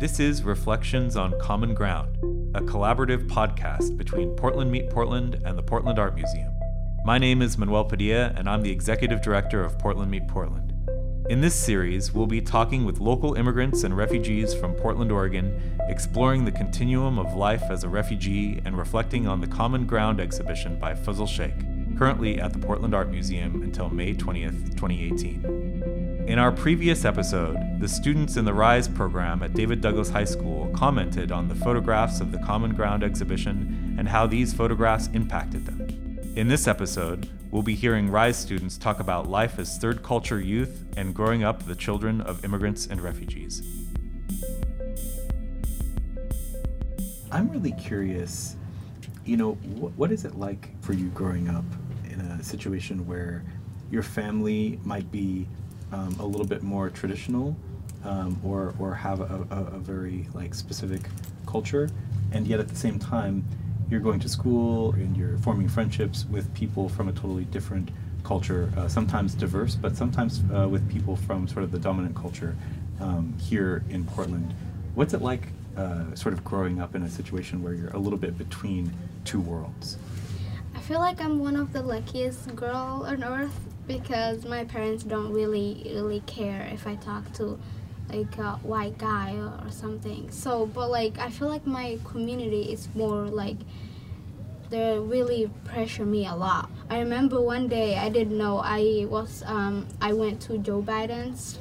This is Reflections on Common Ground, a collaborative podcast between Portland Meet Portland and the Portland Art Museum. My name is Manuel Padilla, and I'm the executive director of Portland Meet Portland. In this series, we'll be talking with local immigrants and refugees from Portland, Oregon, exploring the continuum of life as a refugee and reflecting on the Common Ground exhibition by Fazal Sheikh, currently at the Portland Art Museum until May 20th, 2018. In our previous episode, the students in the RISE program at David Douglas High School commented on the photographs of the Common Ground exhibition and how these photographs impacted them. In this episode, we'll be hearing RISE students talk about life as third culture youth and growing up the children of immigrants and refugees. I'm really curious, what is it like for you growing up in a situation where your family might be a little bit more traditional or have a very specific culture, and yet at the same time, you're going to school and you're forming friendships with people from a totally different culture, sometimes diverse, but sometimes with people from sort of the dominant culture here in Portland. What's it like sort of growing up in a situation where you're a little bit between two worlds? I feel like I'm one of the luckiest girl on earth because my parents don't really care if I talk to a white guy or something. So, but I feel like my community is more they really pressure me a lot. I remember one day I didn't know I went to Joe Biden's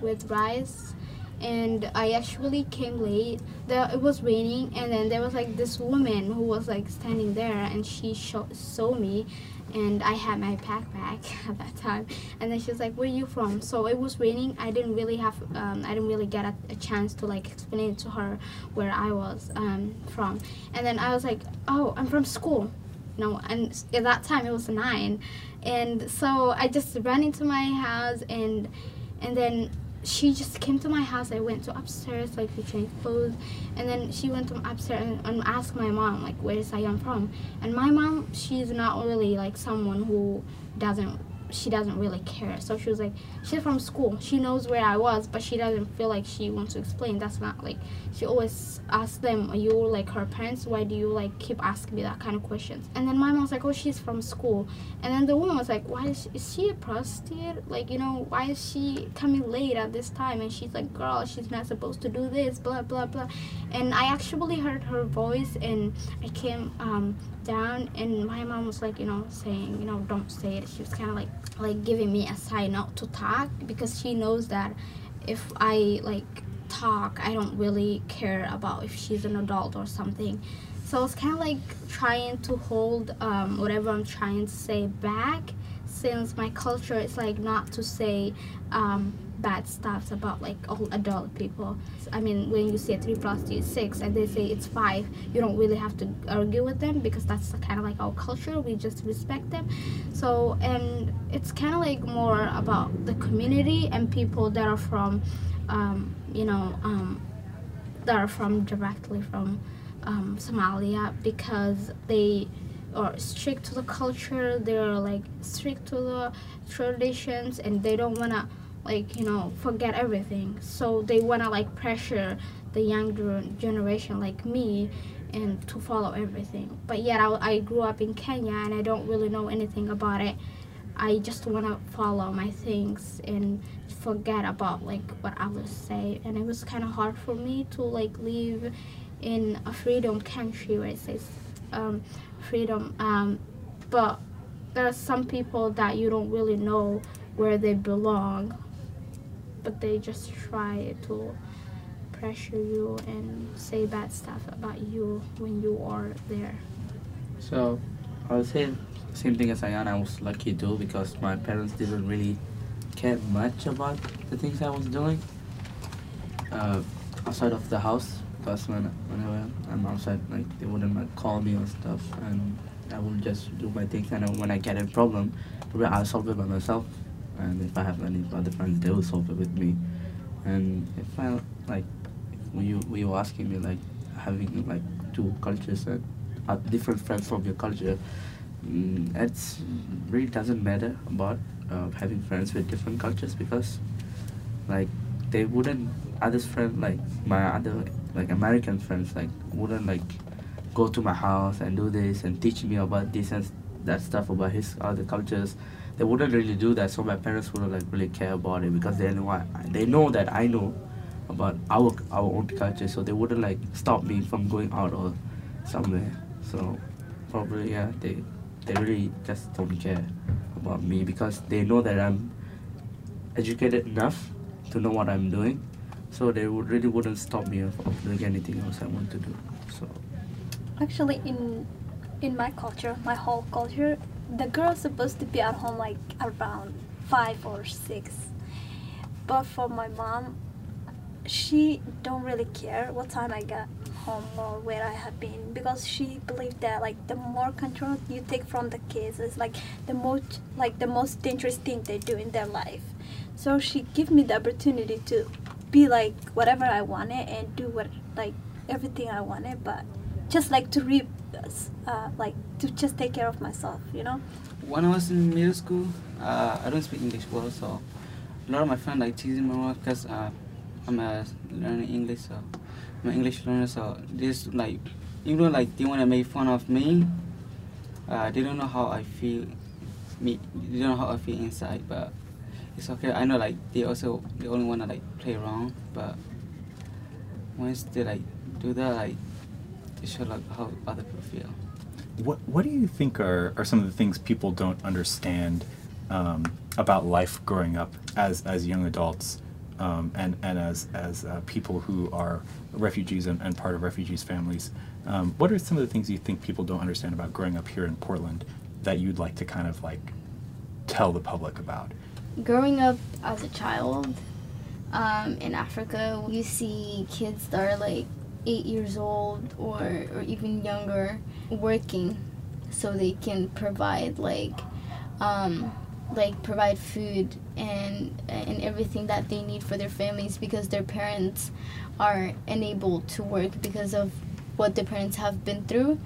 with RISE, and I actually came late. It was raining, and then there was this woman who was standing there, and she saw me, and I had my backpack at that time, and then she was like, "Where are you from?" So it was raining. I didn't really have get a chance to explain to her where I was from, and then I was like, "Oh, I'm from school." No, and at that time it was 9, and so I just ran into my house, and then she just came to my house. I went to upstairs to change clothes, and then she went to upstairs and asked my mom where is I am from, and my mom, she's not really someone who doesn't really care, so she was she's from school, she knows where I was, but she doesn't feel she wants to explain. That's not she always asks them, are you her parents, why do you keep asking me that kind of questions? And then my mom was oh, she's from school. And then the woman was why is she a prostitute, why is she coming late at this time? And she's girl, she's not supposed to do this, blah blah blah. And I actually heard her voice, and I came down, and my mom was saying don't say it. She was kind of giving me a sign not to talk, because she knows that if I talk, I don't really care about if she's an adult or something. So it's kind of trying to hold whatever I'm trying to say back, since my culture is not to say bad stuff about all adult people. I mean, when you say 3 plus 2 is 6 and they say it's 5, you don't really have to argue with them, because that's kind of our culture. We just respect them. So, and it's kind of more about the community and people that are from, that are from directly from Somalia, because they or strict to the culture, they're strict to the traditions, and they don't want to forget everything. So they want to pressure the younger generation me and to follow everything. But yet I grew up in Kenya, and I don't really know anything about it. I just want to follow my things and forget about what others say. And it was kind of hard for me to live in a freedom country where it says freedom, but there are some people that you don't really know where they belong, but they just try to pressure you and say bad stuff about you when you are there. So I would say the same thing as Ayana. I was lucky too, because my parents didn't really care much about the things I was doing outside of the house, because whenever I'm outside, they wouldn't call me or stuff, and I would just do my things. And when I get a problem, I'll solve it by myself. And if I have any other friends, they will solve it with me. And if I when you were asking me having two cultures and different friends from your culture, it's really doesn't matter about having friends with different cultures, because they wouldn't other friends, like my other like American friends, like wouldn't like go to my house and do this and teach me about this and that stuff about his other cultures. They wouldn't really do that, so my parents wouldn't like really care about it because they know that I know about our own culture, so they wouldn't like stop me from going out or somewhere. So probably yeah, they really just don't care about me because they know that I'm educated enough to know what I'm doing, so they really wouldn't stop me from doing anything else I want to do. So actually in my culture, my whole culture, the girl's supposed to be at home like around 5 or 6, but for my mom, she don't really care what time I got home or where I have been, because she believed that like the more control you take from the kids is like the most dangerous thing they do in their life. So she gave me the opportunity to be like whatever I wanted and do what like everything I wanted, but just like to just take care of myself, you know. When I was in middle school, I don't speak English well, so a lot of my friends like teasing me more because I'm learning English, so I'm an English learner. So this like even though like they want to make fun of me, they don't know how I feel. They don't know how I feel inside, but it's okay. I know like they only want to like play around, but once they like do that, like they show like how other people feel. What do you think are some of the things people don't understand about life growing up as young adults and as people who are refugees and part of refugees' families? What are some of the things you think people don't understand about growing up here in Portland that you'd like to kind of like tell the public about? Growing up as a child in Africa, you see kids that are like 8 years old or even younger working so they can provide provide food and everything that they need for their families, because their parents are unable to work because of what their parents have been through.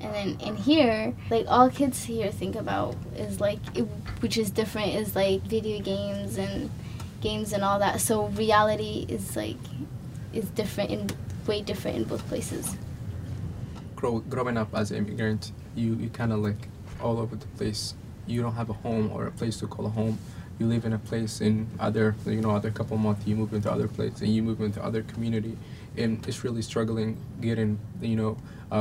And then in here, like all kids here think about is like, which is different, is like video games and all that. So reality is like, is different and way different in both places. Growing up as an immigrant, you kind of like all over the place. You don't have a home or a place to call a home. You live in a place, in other couple months you move into other place and you move into other community, and it's really struggling getting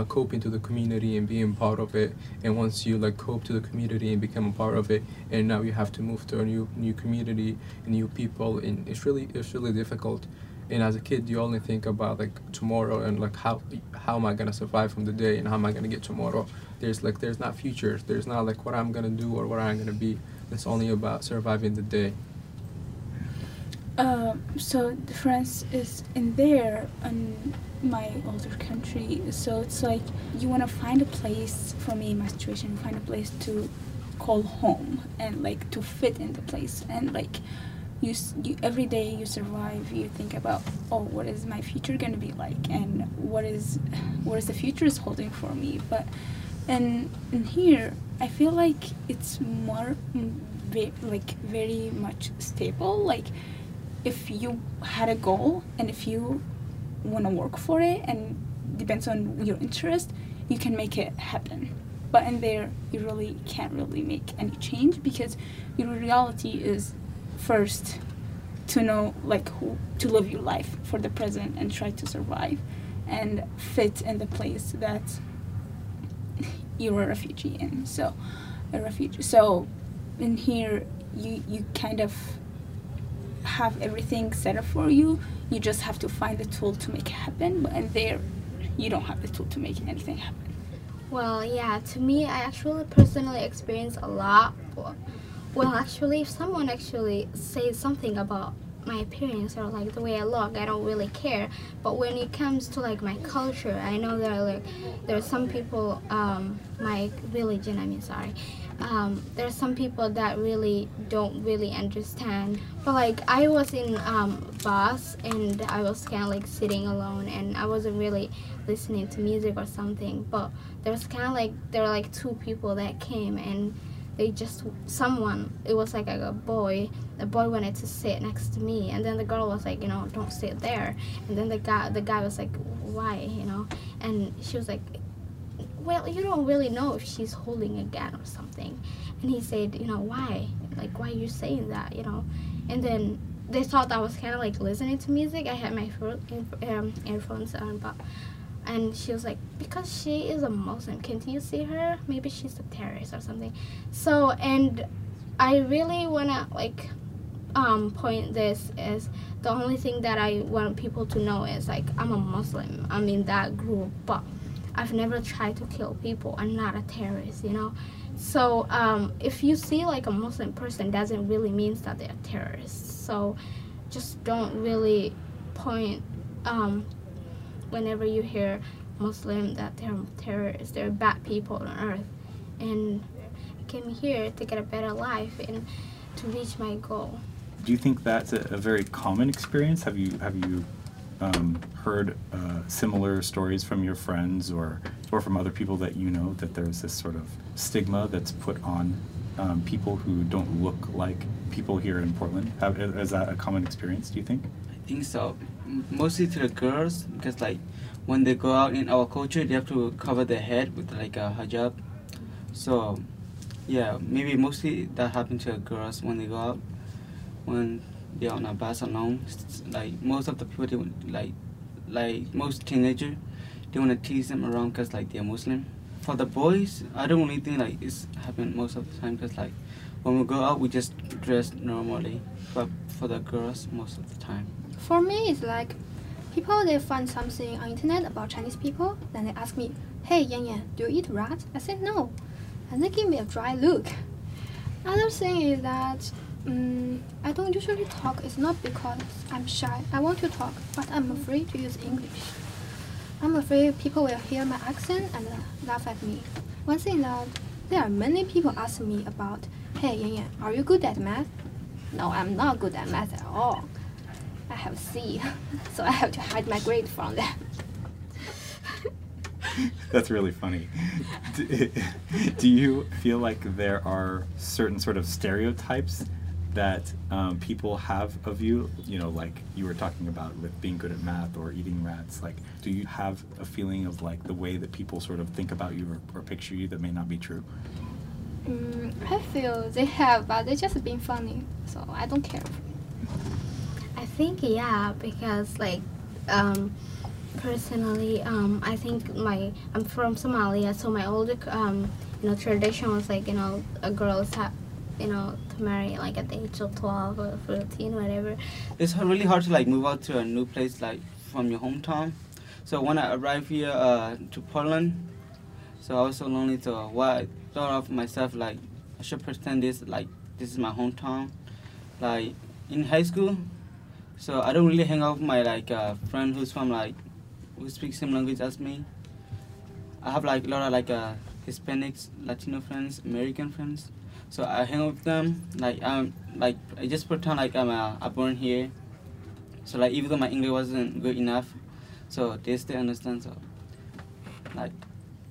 coping to the community and being part of it. And once you like cope to the community and become a part of it, and now you have to move to a new community and new people, and it's really difficult. And as a kid, you only think about like tomorrow and like how am I gonna survive from the day and how am I gonna get tomorrow. There's not futures. There's not like what I'm gonna do or where I'm gonna be. It's only about surviving the day. So the difference is in there and my older country. So it's like you wanna find a place, for me, my situation, find a place to call home and like to fit in the place, and like You every day you survive, you think about, oh, what is my future going to be like, and what is the future is holding for me. But and here I feel like it's more like very much stable. Like if you had a goal and if you want to work for it and depends on your interest, you can make it happen. But in there you really can't really make any change because your reality is first to know like who to live your life for the present and try to survive and fit in the place that you're a refugee in. So in here you kind of have everything set up for you. You just have to find the tool to make it happen, but in there you don't have the tool to make anything happen. Well, yeah, to me, I actually personally experienced a lot. Well, actually, if someone actually says something about my appearance or like the way I look, I don't really care. But when it comes to like my culture, I know there are some people, my religion, there are some people that really don't really understand. But like I was in bus and I was kind of like sitting alone and I wasn't really listening to music or something. But there were like two people that came and they just, someone, it was like a boy wanted to sit next to me, and then the girl was like, you know, don't sit there. And then the guy was like, why, you know? And she was like, well, you don't really know if she's holding a gun or something. And he said, you know, why? Like, why are you saying that, you know? And then they thought I was kind of like listening to music. I had my earphones on, but, and she was like, because she is a Muslim, can't you see her? Maybe she's a terrorist or something. So, and I really want to like point this as the only thing that I want people to know is like, I'm a Muslim, I'm in that group, but I've never tried to kill people. I'm not a terrorist, you know? So if you see like a Muslim person, doesn't really mean that they're terrorists. So just don't really point whenever you hear Muslim that they're terrorists, they're bad people on earth. And I came here to get a better life and to reach my goal. Do you think that's a very common experience? Have you heard similar stories from your friends or from other people that you know, that there's this sort of stigma that's put on people who don't look like people here in Portland? Is that a common experience, do you think? I think so. Mostly to the girls, because like when they go out in our culture, they have to cover their head with like a hijab. So yeah, maybe mostly that happens to the girls when they go out. When they're on a bus alone, like most of the people, they want, like most teenagers, they want to tease them around because like they're Muslim. For the boys, I don't really think like it's happened most of the time, because like when we go out, we just dress normally. But for the girls, most of the time. For me, it's like people, they find something on internet about Chinese people, then they ask me, hey, Yan Yan, do you eat rat? I said no, and they give me a dry look. Another thing is that I don't usually talk. It's not because I'm shy. I want to talk, but I'm afraid to use English. I'm afraid people will hear my accent and laugh at me. One thing that there are many people ask me about, hey, Yan Yan, are you good at math? No, I'm not good at math at all. I have C, so I have to hide my grade from them. That's really funny. Do you feel like there are certain sort of stereotypes that people have of you, you know, like you were talking about with being good at math or eating rats? Like, do you have a feeling of like the way that people sort of think about you or picture you that may not be true? I feel they have, but they're just being funny, so I don't care. I think, yeah, because like personally, I think I'm from Somalia, so my older you know, tradition was like, you know, a girl have, you know, to marry like at the age of 12 or 13, whatever. It's really hard to like move out to a new place like from your hometown. So when I arrived here to Portland, so I was so lonely. So what I thought of myself, like I should pretend this, like this is my hometown. Like in high school, so I don't really hang out with my like friend who's from like, who speaks same language as me. I have like a lot of like Hispanics, Latino friends, American friends. So I hang out with them, like I just pretend like I born here. So like even though my English wasn't good enough, so they still understand. So like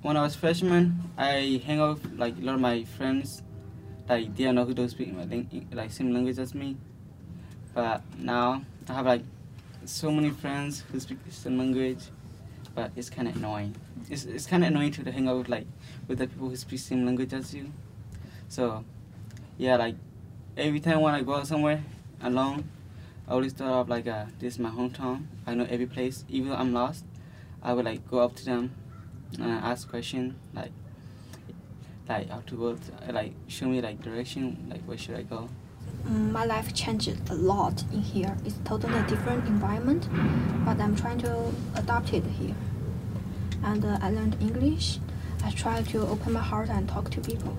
when I was freshman, I hang out with like a lot of my friends, like they are not who don't speak like same language as me. But now I have like so many friends who speak the same language, but it's kind of annoying. It's kind of annoying to hang out with like with the people who speak the same language as you. So, yeah, like every time when I go somewhere alone, I always start off like, this is my hometown. I know every place. Even though I'm lost, I would like go up to them and ask questions, like how to go, like show me like direction, like where should I go. My life changed a lot in here. It's totally a different environment, but I'm trying to adapt it here. And I learned English. I try to open my heart and talk to people.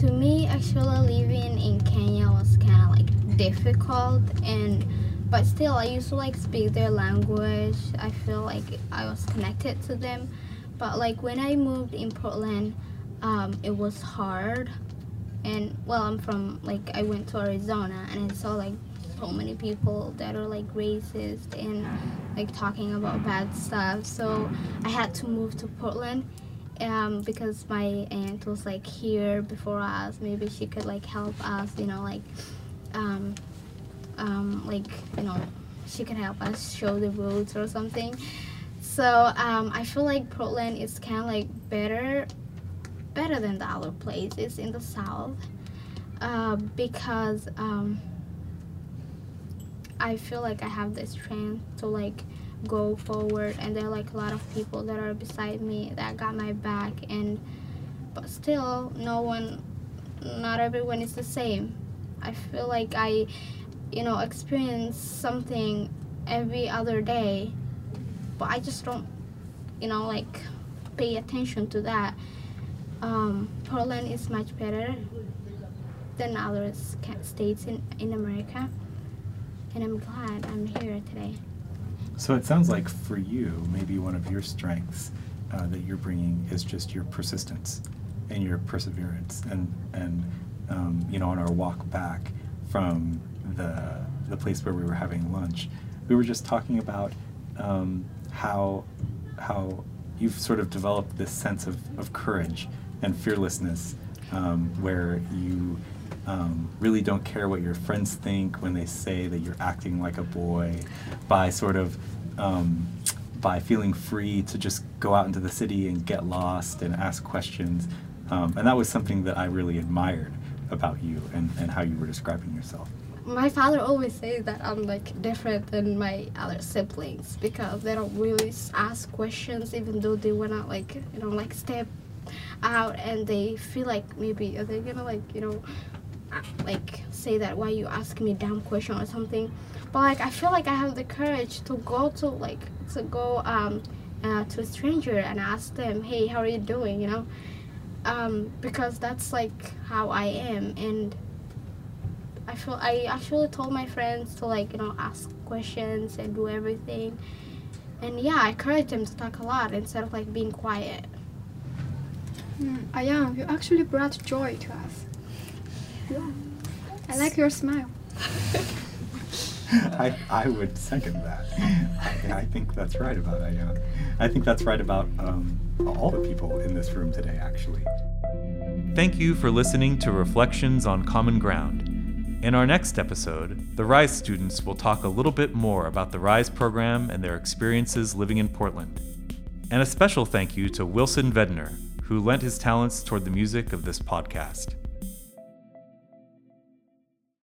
To me, actually living in Kenya was kind of like difficult, but still I used to like speak their language. I feel like I was connected to them. But like when I moved in Portland, it was hard. And well, I'm from like, I went to Arizona and I saw like so many people that are like racist and like talking about bad stuff. So I had to move to Portland. because my aunt was like here before us. Maybe she could like help us, you know, like you know, she could help us show the roads or something. So I feel like Portland is kind of like better than the other places in the south, because I feel like I have the strength to like go forward, and there are like a lot of people that are beside me that got my back, and but still not everyone is the same. I feel like I, you know, experience something every other day, but I just don't, you know, like pay attention to that. Portland is much better than other states in America, and I'm glad I'm here today. So it sounds like for you, maybe one of your strengths that you're bringing is just your persistence and your perseverance, and you know, on our walk back from the place where we were having lunch, we were just talking about how you've sort of developed this sense of courage and fearlessness, where you really don't care what your friends think when they say that you're acting like a boy, by sort of by feeling free to just go out into the city and get lost and ask questions, and that was something that I really admired about you and how you were describing yourself. My father always says that I'm like different than my other siblings because they don't really ask questions, even though they wanna like, you know, like step out, and they feel like maybe are they gonna like, you know, like say that why you ask me dumb question or something. But like I feel like I have the courage to go to like to a stranger and ask them, hey, how are you doing, you know, because that's like how I am. And I feel I actually told my friends to like, you know, ask questions and do everything, and yeah, I encourage them to talk a lot instead of like being quiet. Ayaan, you actually brought joy to us. Yeah. I like your smile. I would second that. I think that's right about Ayaan. I think that's right about all the people in this room today, actually. Thank you for listening to Reflections on Common Ground. In our next episode, the RISE students will talk a little bit more about the RISE program and their experiences living in Portland. And a special thank you to Wilson Vedner, who lent his talents toward the music of this podcast.